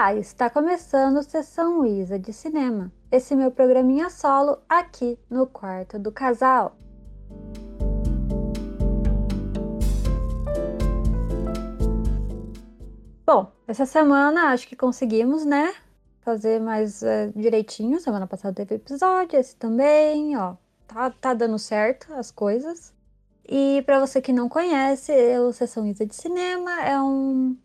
Olá, está começando Sessão Isa de Cinema, esse meu programinha solo aqui no quarto do casal. Bom, essa semana acho que conseguimos, né, fazer mais direitinho. Semana passada teve episódio, esse também, ó, tá dando certo as coisas. E para você que não conhece, o Sessão Isa de Cinema é um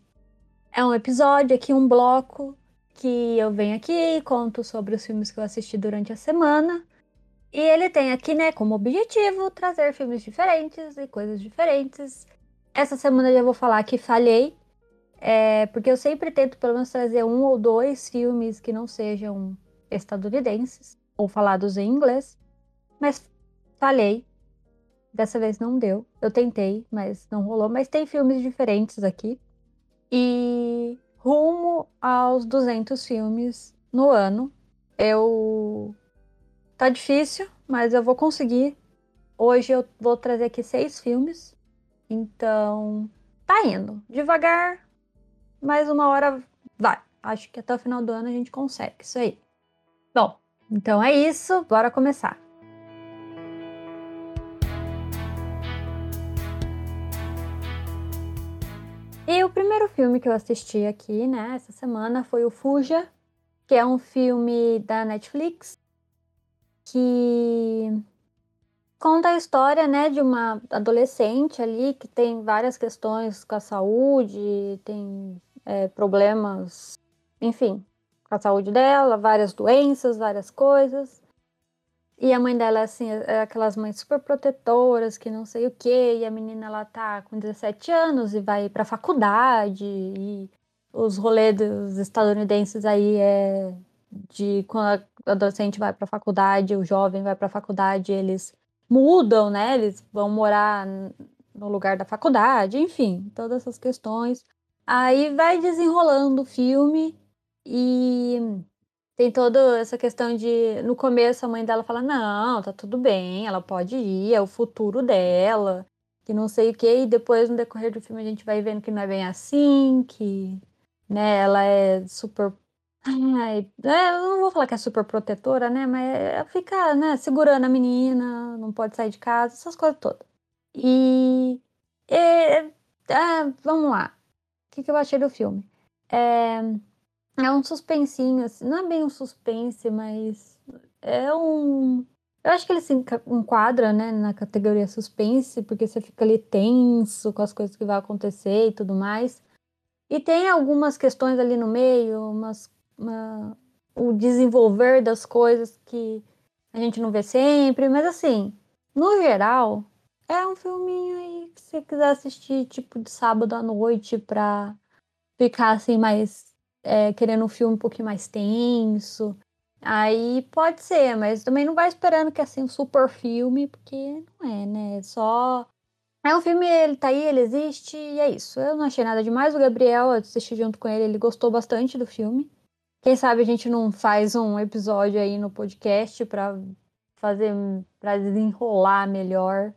episódio aqui, um bloco, que eu venho aqui e conto sobre os filmes que eu assisti durante a semana. E ele tem aqui, né, como objetivo, trazer filmes diferentes e coisas diferentes. Essa semana eu já vou falar que falhei, porque eu sempre tento pelo menos trazer um ou dois filmes que não sejam estadunidenses ou falados em inglês. Mas falhei. Dessa vez não deu. Eu tentei, mas não rolou. Mas tem filmes diferentes aqui. E rumo aos 200 filmes no ano. Tá difícil, mas eu vou conseguir. Hoje eu vou trazer aqui 6 filmes. Então, tá indo. Devagar, mas uma hora vai. Acho que até o final do ano a gente consegue isso aí. Bom, então é isso. Bora começar. E o primeiro filme que eu assisti aqui, né, essa semana foi o Fuja, que é um filme da Netflix que conta a história, né, de uma adolescente ali que tem várias questões com a saúde, tem problemas, enfim, com a saúde dela, várias doenças, várias coisas. E a mãe dela, assim, é aquelas mães super protetoras, que não sei o quê. E a menina, ela tá com 17 anos e vai pra faculdade. E os rolês dos estadunidenses aí é de quando a adolescente vai pra faculdade, o jovem vai pra faculdade, eles mudam, né? Eles vão morar no lugar da faculdade, enfim, todas essas questões. Aí vai desenrolando o filme e tem toda essa questão de, no começo, a mãe dela fala, não, tá tudo bem, ela pode ir, é o futuro dela, que não sei o quê. E depois, no decorrer do filme, a gente vai vendo que não é bem assim, que, né, ela é super... eu não vou falar que é super protetora, né, mas ela fica, né, segurando a menina, não pode sair de casa, essas coisas todas. Vamos lá. O que eu achei do filme? É um suspensinho, assim, não é bem um suspense, mas é um... Eu acho que ele se enquadra, né, na categoria suspense, porque você fica ali tenso com as coisas que vão acontecer e tudo mais. E tem algumas questões ali no meio, o desenvolver das coisas que a gente não vê sempre, mas assim, no geral, é um filminho aí que você quiser assistir, tipo, de sábado à noite pra ficar, assim, mais... querendo um filme um pouquinho mais tenso, aí pode ser, mas também não vai esperando que é assim um super filme, porque não é, né, é um filme, ele tá aí, ele existe, e é isso. Eu não achei nada demais. O Gabriel, eu assisti junto com ele gostou bastante do filme. Quem sabe a gente não faz um episódio aí no podcast pra desenrolar melhor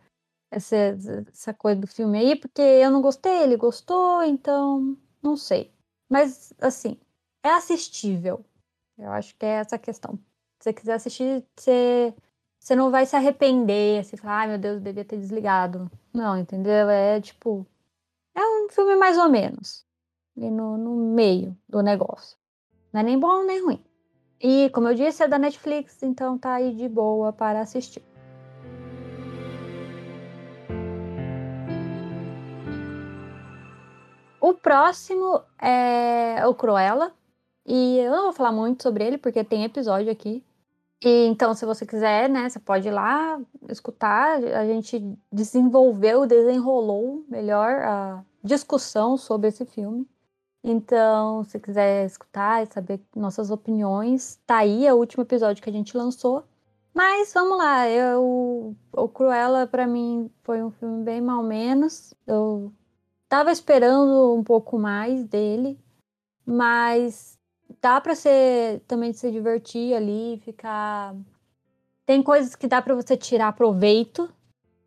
essa coisa do filme aí, porque eu não gostei, ele gostou, então, não sei. Mas, assim, é assistível. Eu acho que é essa a questão. Se você quiser assistir, você não vai se arrepender, assim, falar, ai, meu Deus, eu devia ter desligado. Não, entendeu? É um filme mais ou menos. E no meio do negócio. Não é nem bom, nem ruim. E, como eu disse, é da Netflix, então tá aí de boa para assistir. O próximo é o Cruella, e eu não vou falar muito sobre ele, porque tem episódio aqui. E então, se você quiser, né, você pode ir lá escutar. A gente desenrolou melhor a discussão sobre esse filme. Então, se quiser escutar e saber nossas opiniões, tá aí, é o último episódio que a gente lançou. Mas vamos lá, o Cruella, pra mim, foi um filme bem mal menos. Eu tava esperando um pouco mais dele, mas dá pra você também se divertir ali, ficar... Tem coisas que dá pra você tirar proveito,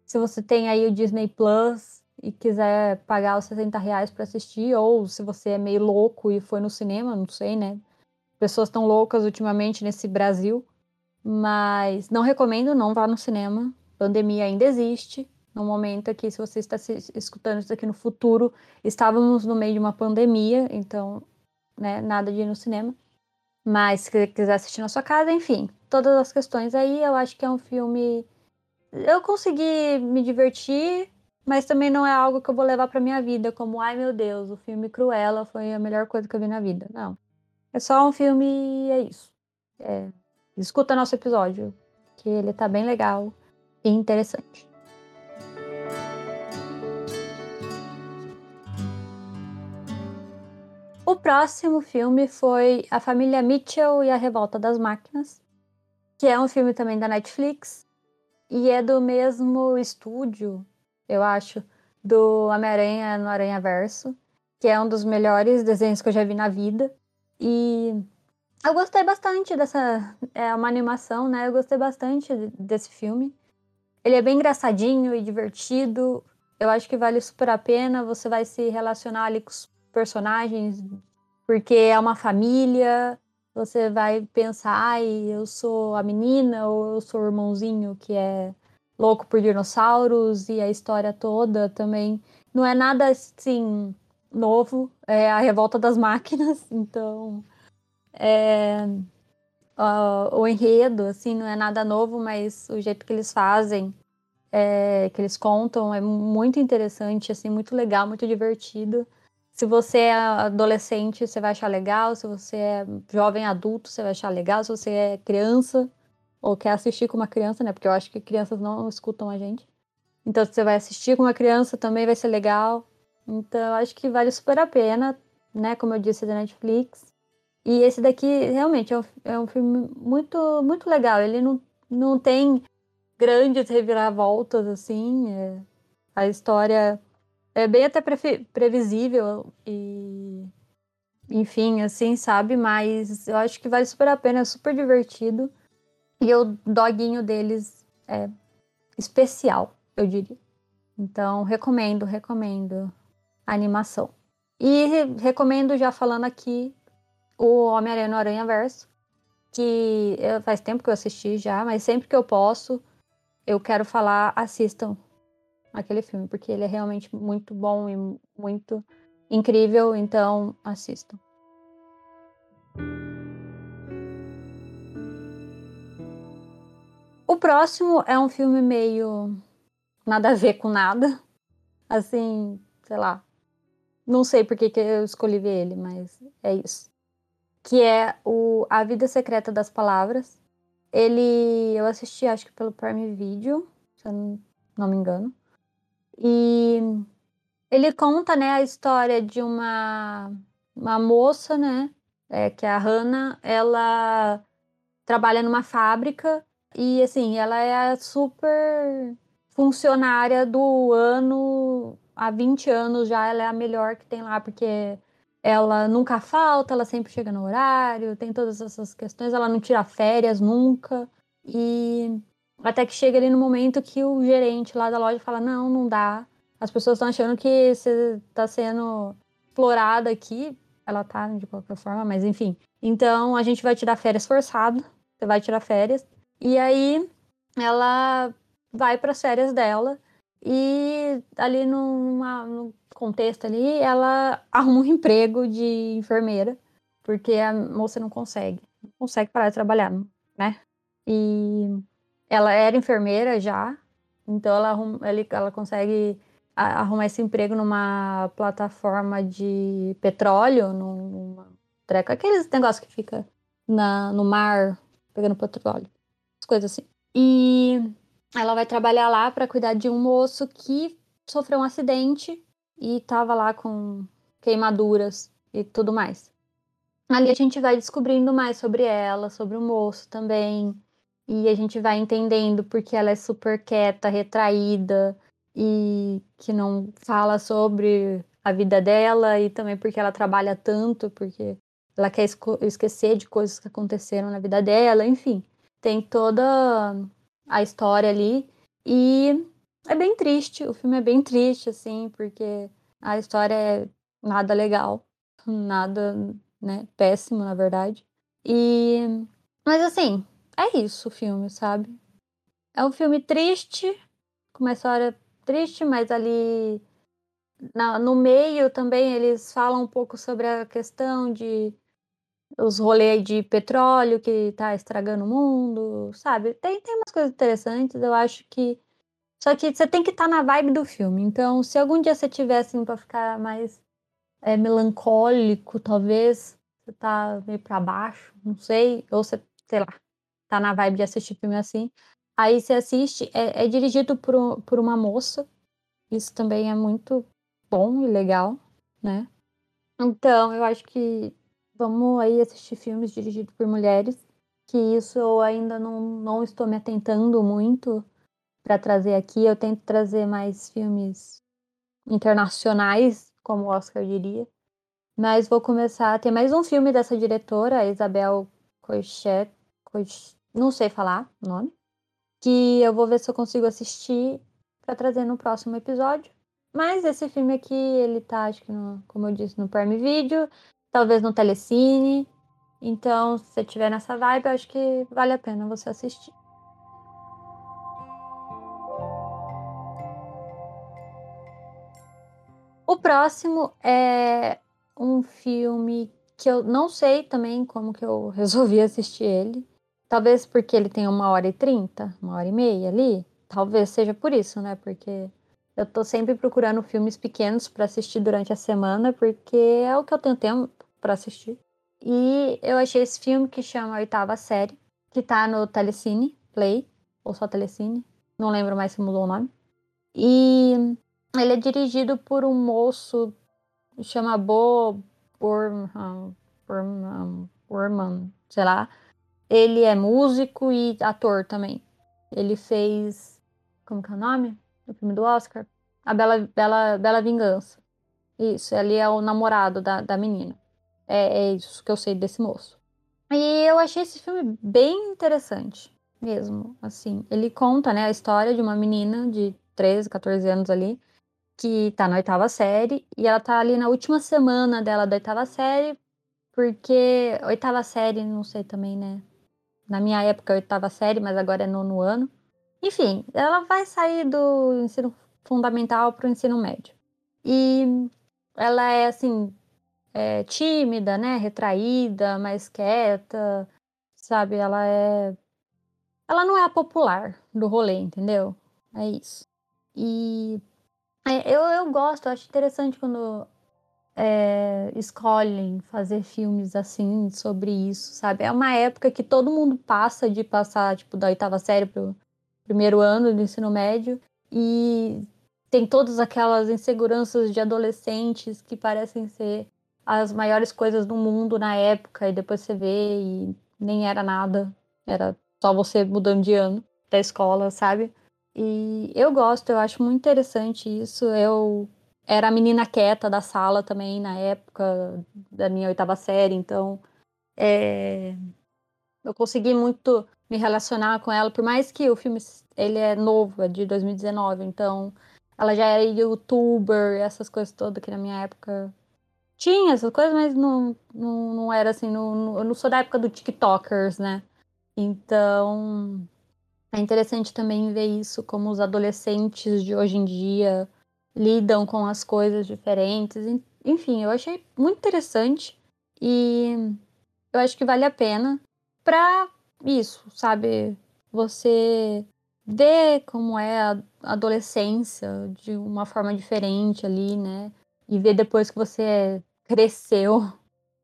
se você tem aí o Disney Plus e quiser pagar os R$70 pra assistir, ou se você é meio louco e foi no cinema, não sei, né? Pessoas tão loucas ultimamente nesse Brasil, mas não recomendo, não vá no cinema. Pandemia ainda existe. No momento aqui, se você está escutando isso aqui no futuro, estávamos no meio de uma pandemia, então, né, nada de ir no cinema. Mas se quiser assistir na sua casa, enfim, todas as questões aí, eu acho que é um filme... Eu consegui me divertir, mas também não é algo que eu vou levar pra minha vida, como, ai meu Deus, o filme Cruella foi a melhor coisa que eu vi na vida. Não, é só um filme e é isso. É, escuta nosso episódio, que ele tá bem legal e interessante. O próximo filme foi A Família Mitchell e a Revolta das Máquinas, que é um filme também da Netflix e é do mesmo estúdio, eu acho, do Homem-Aranha no Aranhaverso, que é um dos melhores desenhos que eu já vi na vida. E eu gostei bastante dessa... É uma animação, né? Eu gostei bastante desse filme. Ele é bem engraçadinho e divertido. Eu acho que vale super a pena. Você vai se relacionar ali com os personagens, porque é uma família, você vai pensar, ai, eu sou a menina, ou eu sou o irmãozinho que é louco por dinossauros, e a história toda também não é nada assim novo, é a revolta das máquinas, então o enredo assim não é nada novo, mas o jeito que eles fazem, que eles contam, é muito interessante, assim, muito legal, muito divertido. Se você é adolescente, você vai achar legal. Se você é jovem adulto, você vai achar legal. Se você é criança ou quer assistir com uma criança, né? Porque eu acho que crianças não escutam a gente. Então, se você vai assistir com uma criança, também vai ser legal. Então, eu acho que vale super a pena, né? Como eu disse, é da Netflix. E esse daqui, realmente, é um filme muito, muito legal. Ele não tem grandes reviravoltas, assim. A história... É bem até previsível e, enfim, assim, sabe? Mas eu acho que vale super a pena, é super divertido. E o doguinho deles é especial, eu diria. Então, recomendo a animação. E recomendo, já falando aqui, o Homem-Aranha no Aranhaverso, que faz tempo que eu assisti já, mas sempre que eu posso, eu quero falar, assistam aquele filme, porque ele é realmente muito bom e muito incrível, então assistam. O próximo é um filme meio nada a ver com nada, assim, sei lá, não sei porque que eu escolhi ver ele, mas é isso, que é o A Vida Secreta das Palavras. Ele, eu assisti, acho que pelo Prime Video, se eu não me engano. E ele conta, né, a história de uma moça, né, que é a Hannah. Ela trabalha numa fábrica e, assim, ela é a super funcionária do ano. Há 20 anos já ela é a melhor que tem lá, porque ela nunca falta, ela sempre chega no horário, tem todas essas questões, ela não tira férias nunca. E... até que chega ali no momento que o gerente lá da loja fala, não dá. As pessoas estão achando que você está sendo explorada aqui. Ela tá, de qualquer forma, mas enfim. Então, a gente vai tirar férias forçado. Você vai tirar férias. E aí, ela vai para as férias dela. E ali num contexto ali, ela arruma um emprego de enfermeira. Porque a moça não consegue. Não consegue parar de trabalhar, né? E... ela era enfermeira já, então ela consegue arrumar esse emprego numa plataforma de petróleo, numa treca, aqueles negócios que fica no mar pegando petróleo, as coisas assim. E ela vai trabalhar lá para cuidar de um moço que sofreu um acidente e estava lá com queimaduras e tudo mais. Ali a gente vai descobrindo mais sobre ela, sobre o moço também. E a gente vai entendendo porque ela é super quieta, retraída e que não fala sobre a vida dela, e também porque ela trabalha tanto, porque ela quer esquecer de coisas que aconteceram na vida dela, enfim. Tem toda a história ali e É bem triste, o filme é bem triste, assim, porque a história é nada legal, nada, né, péssimo, na verdade. E... mas, assim, é isso o filme, sabe? É um filme triste, com uma história triste, mas ali no meio também eles falam um pouco sobre a questão de os rolês de petróleo que tá estragando o mundo, sabe? Tem umas coisas interessantes, eu acho que... Só que você tem que estar na vibe do filme. Então, se algum dia você tiver, assim, pra ficar mais melancólico, talvez, você tá meio pra baixo, não sei, ou você, sei lá, tá na vibe de assistir filme assim, aí você assiste, é dirigido por uma moça, isso também é muito bom e legal, né? Então, eu acho que vamos aí assistir filmes dirigidos por mulheres, que isso eu ainda não estou me atentando muito para trazer aqui. Eu tento trazer mais filmes internacionais, como o Oscar diria. Mas vou começar... Tem mais um filme dessa diretora, a Isabel Coixete... Não sei falar o nome. Que eu vou ver se eu consigo assistir para trazer no próximo episódio. Mas esse filme aqui, ele tá, acho que, como eu disse, no Prime Video. Talvez no Telecine. Então, se você estiver nessa vibe, eu acho que vale a pena você assistir. O próximo é um filme que eu não sei também como que eu resolvi assistir ele. Talvez porque ele tem 1h30, 1h30 ali. Talvez seja por isso, né? Porque eu tô sempre procurando filmes pequenos pra assistir durante a semana, porque é o que eu tenho tempo pra assistir. E eu achei esse filme que chama Oitava Série, que tá no Telecine Play, ou só Telecine. Não lembro mais se mudou o nome. E... ele é dirigido por um moço que chama Bo Burnham, sei lá. Ele é músico e ator também. Ele fez... como que é o nome? O filme do Oscar? A Bela Vingança. Isso, ele é o namorado da menina. É isso que eu sei desse moço. E eu achei esse filme bem interessante mesmo, assim. Ele conta, né, a história de uma menina de 13, 14 anos ali, que tá na 8ª série, e ela tá ali na última semana dela da 8ª série, porque 8ª série, não sei também, né? Na minha época, 8ª série, mas agora é 9º ano. Enfim, ela vai sair do ensino fundamental pro ensino médio. E ela é, assim, tímida, né? Retraída, mais quieta, sabe? Ela não é a popular do rolê, entendeu? É isso. E... Eu gosto, eu acho interessante quando escolhem fazer filmes assim sobre isso, sabe? É uma época que todo mundo passa de passar, tipo, da 8ª série pro 1º ano do ensino médio, e tem todas aquelas inseguranças de adolescentes que parecem ser as maiores coisas do mundo na época, e depois você vê e nem era nada, era só você mudando de ano da escola, sabe? E eu gosto, eu acho muito interessante isso. Eu era a menina quieta da sala também na época da minha 8ª série, então eu consegui muito me relacionar com ela, por mais que o filme ele é novo, é de 2019, então ela já era youtuber, essas coisas todas que na minha época tinha essas coisas, mas não era assim, eu não sou da época do TikTokers, né? Então... é interessante também ver isso, como os adolescentes de hoje em dia lidam com as coisas diferentes. Enfim, eu achei muito interessante e eu acho que vale a pena pra isso, sabe? Você ver como é a adolescência de uma forma diferente ali, né? E ver depois que você cresceu,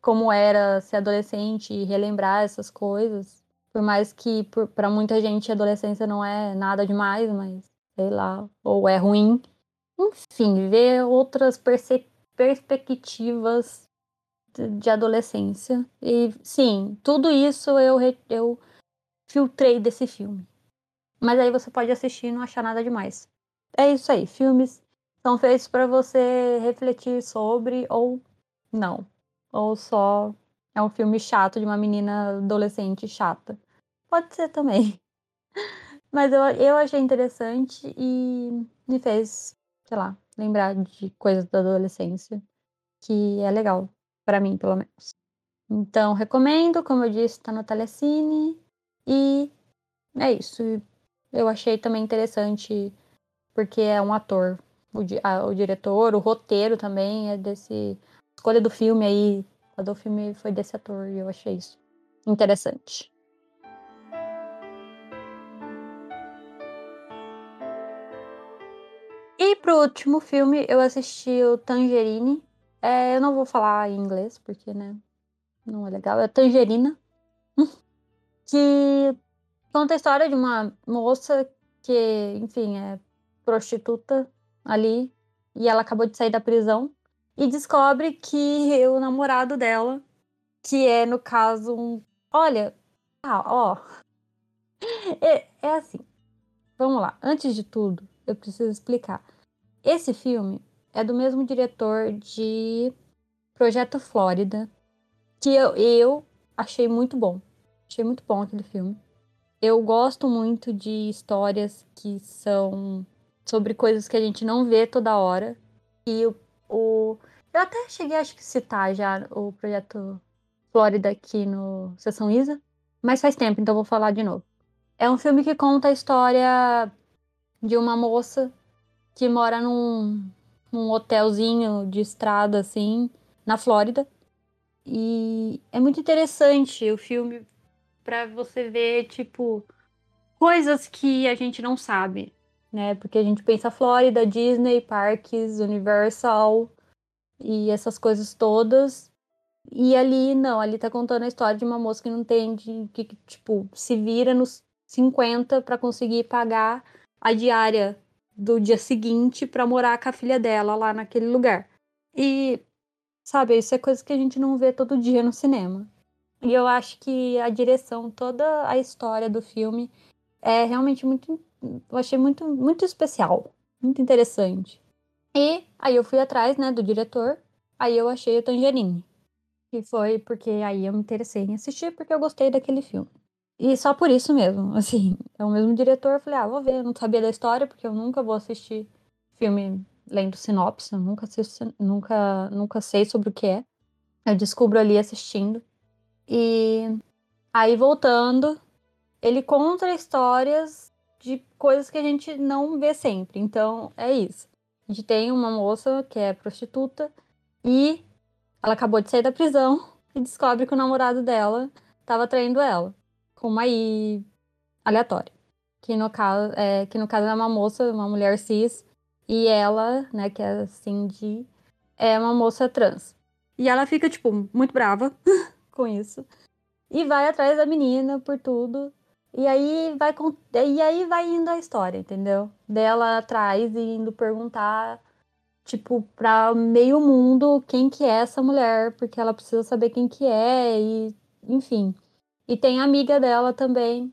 como era ser adolescente e relembrar essas coisas. Por mais que pra muita gente a adolescência não é nada demais, mas sei lá, ou é ruim. Enfim, ver outras perspectivas de adolescência. E sim, tudo isso eu filtrei desse filme. Mas aí você pode assistir e não achar nada demais. É isso aí, filmes são feitos pra você refletir sobre ou não. Ou só é um filme chato de uma menina adolescente chata. Pode ser também. Mas eu achei interessante e me fez, sei lá, lembrar de coisas da adolescência, que é legal, pra mim, pelo menos. Então, recomendo, como eu disse, tá no Telecine. E é isso. Eu achei também interessante, porque é um ator, o diretor, o roteiro também é desse... A escolha do filme aí, a do filme foi desse ator, e eu achei isso interessante. E pro último filme, eu assisti o Tangerine. Eu não vou falar em inglês, porque, né, não é legal. É Tangerina. Que conta a história de uma moça que, enfim, é prostituta ali. E ela acabou de sair da prisão. E descobre que o namorado dela, que é, no caso, um... Olha, é assim. Vamos lá. Antes de tudo, eu preciso explicar. Esse filme é do mesmo diretor de Projeto Flórida, que eu achei muito bom. Achei muito bom aquele filme. Eu gosto muito de histórias que são sobre coisas que a gente não vê toda hora. E eu até cheguei, acho que, citar já o Projeto Flórida aqui no Sessão Isa, mas faz tempo, então vou falar de novo. É um filme que conta a história de uma moça que mora num hotelzinho de estrada, assim, na Flórida. E é muito interessante o filme pra você ver, tipo, coisas que a gente não sabe, né? Porque a gente pensa Flórida, Disney, parques, Universal e essas coisas todas. E ali, não, ali tá contando a história de uma moça que não tem, que tipo, se vira nos 50 pra conseguir pagar a diária do dia seguinte pra morar com a filha dela lá naquele lugar. E, sabe, isso é coisa que a gente não vê todo dia no cinema. E eu acho que a direção, toda a história do filme é realmente muito... Eu achei muito, muito especial, muito interessante. E aí eu fui atrás, né, do diretor, aí eu achei o Tangerine. E foi porque aí eu me interessei em assistir, porque eu gostei daquele filme. E só por isso mesmo, assim, é o mesmo diretor, eu falei, vou ver, eu não sabia da história, porque eu nunca vou assistir filme lendo sinopse, eu nunca assisto, nunca sei sobre o que é. Eu descubro ali assistindo. E aí, voltando, ele conta histórias de coisas que a gente não vê sempre, então é isso. A gente tem uma moça que é prostituta e ela acabou de sair da prisão e descobre que o namorado dela estava traindo ela com uma I aleatória, que no caso é uma moça, uma mulher cis, e ela, né, que é Cindy, é uma moça trans. E ela fica, tipo, muito brava com isso, e vai atrás da menina por tudo, e aí vai indo a história, entendeu? Dela atrás e indo perguntar, tipo, pra meio mundo quem que é essa mulher, porque ela precisa saber quem que é, e enfim... E tem a amiga dela também.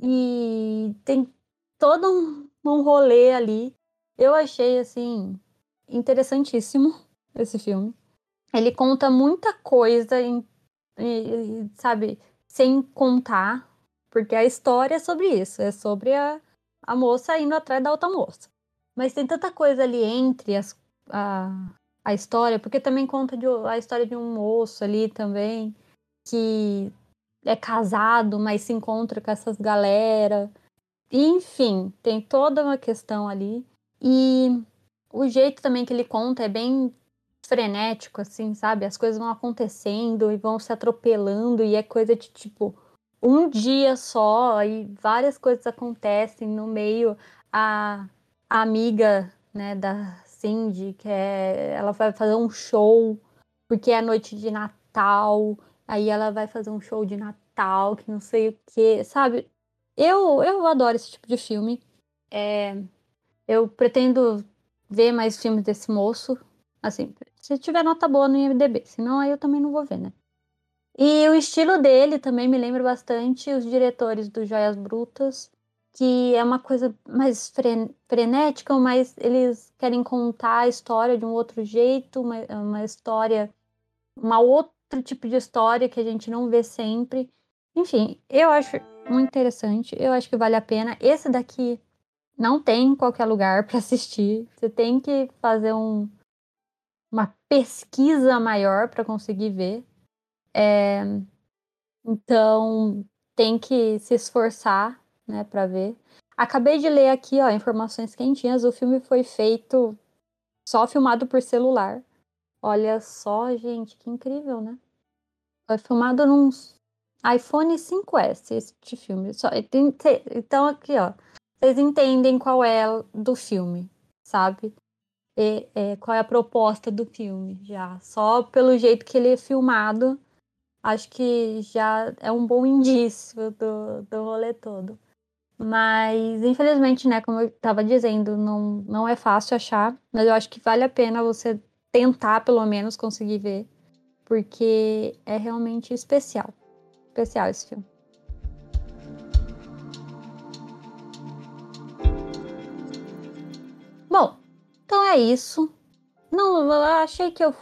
E tem todo um rolê ali. Eu achei, assim, interessantíssimo esse filme. Ele conta muita coisa, sabe, sem contar. Porque a história é sobre isso. É sobre a moça indo atrás da outra moça. Mas tem tanta coisa ali entre a história. Porque também conta a história de um moço ali também. Que... é casado, mas se encontra com essas galera. Enfim, tem toda uma questão ali. E o jeito também que ele conta é bem frenético, assim, sabe? As coisas vão acontecendo e vão se atropelando. E é coisa de, tipo, um dia só. E várias coisas acontecem no meio. A amiga, né, da Cindy, ela vai fazer um show. Porque é a noite de Natal... Aí ela vai fazer um show de Natal, que não sei o quê, sabe? Eu adoro esse tipo de filme. Eu pretendo ver mais filmes desse moço. Assim, se tiver nota boa no IMDB, senão aí eu também não vou ver, né? E o estilo dele também me lembra bastante os diretores do Joias Brutas, que é uma coisa mais frenética, mas eles querem contar a história de um outro jeito, uma história, uma outra... outro tipo de história que a gente não vê sempre. Enfim, eu acho muito interessante. Eu acho que vale a pena. Esse daqui não tem em qualquer lugar para assistir. Você tem que fazer uma pesquisa maior para conseguir ver. Então, tem que se esforçar, né, para ver. Acabei de ler aqui, ó, informações quentinhas. O filme foi feito só filmado por celular. Olha só, gente, que incrível, né? Foi filmado num iPhone 5S, este filme. Então, aqui, ó, vocês entendem qual é do filme, sabe? Qual é a proposta do filme, já. Só pelo jeito que ele é filmado, acho que já é um bom indício do rolê todo. Mas, infelizmente, né, como eu estava dizendo, não é fácil achar, mas eu acho que vale a pena você tentar, pelo menos, conseguir ver, porque é realmente especial. Especial esse filme. Bom, então é isso. Não, eu achei que eu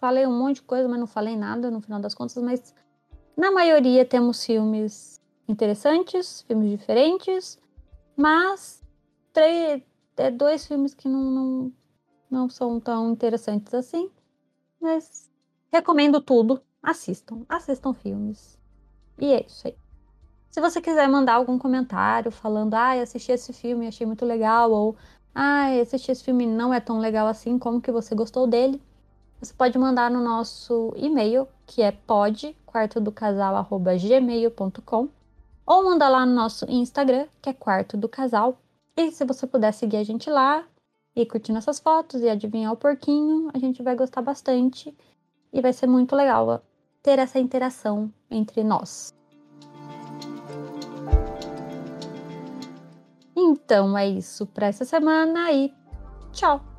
falei um monte de coisa, mas não falei nada no final das contas, mas na maioria temos filmes interessantes, filmes diferentes, mas dois filmes que não são tão interessantes assim, mas recomendo tudo. Assistam filmes. E é isso aí. Se você quiser mandar algum comentário falando, assisti esse filme, achei muito legal, ou assisti esse filme, não é tão legal assim, como que você gostou dele? Você pode mandar no nosso e-mail, que é podquartodocasal@gmail.com, ou manda lá no nosso Instagram, que é Quarto do Casal. E se você puder seguir a gente lá e curtir nossas fotos e adivinhar o porquinho, a gente vai gostar bastante e vai ser muito legal ter essa interação entre nós. Então é isso para essa semana e tchau!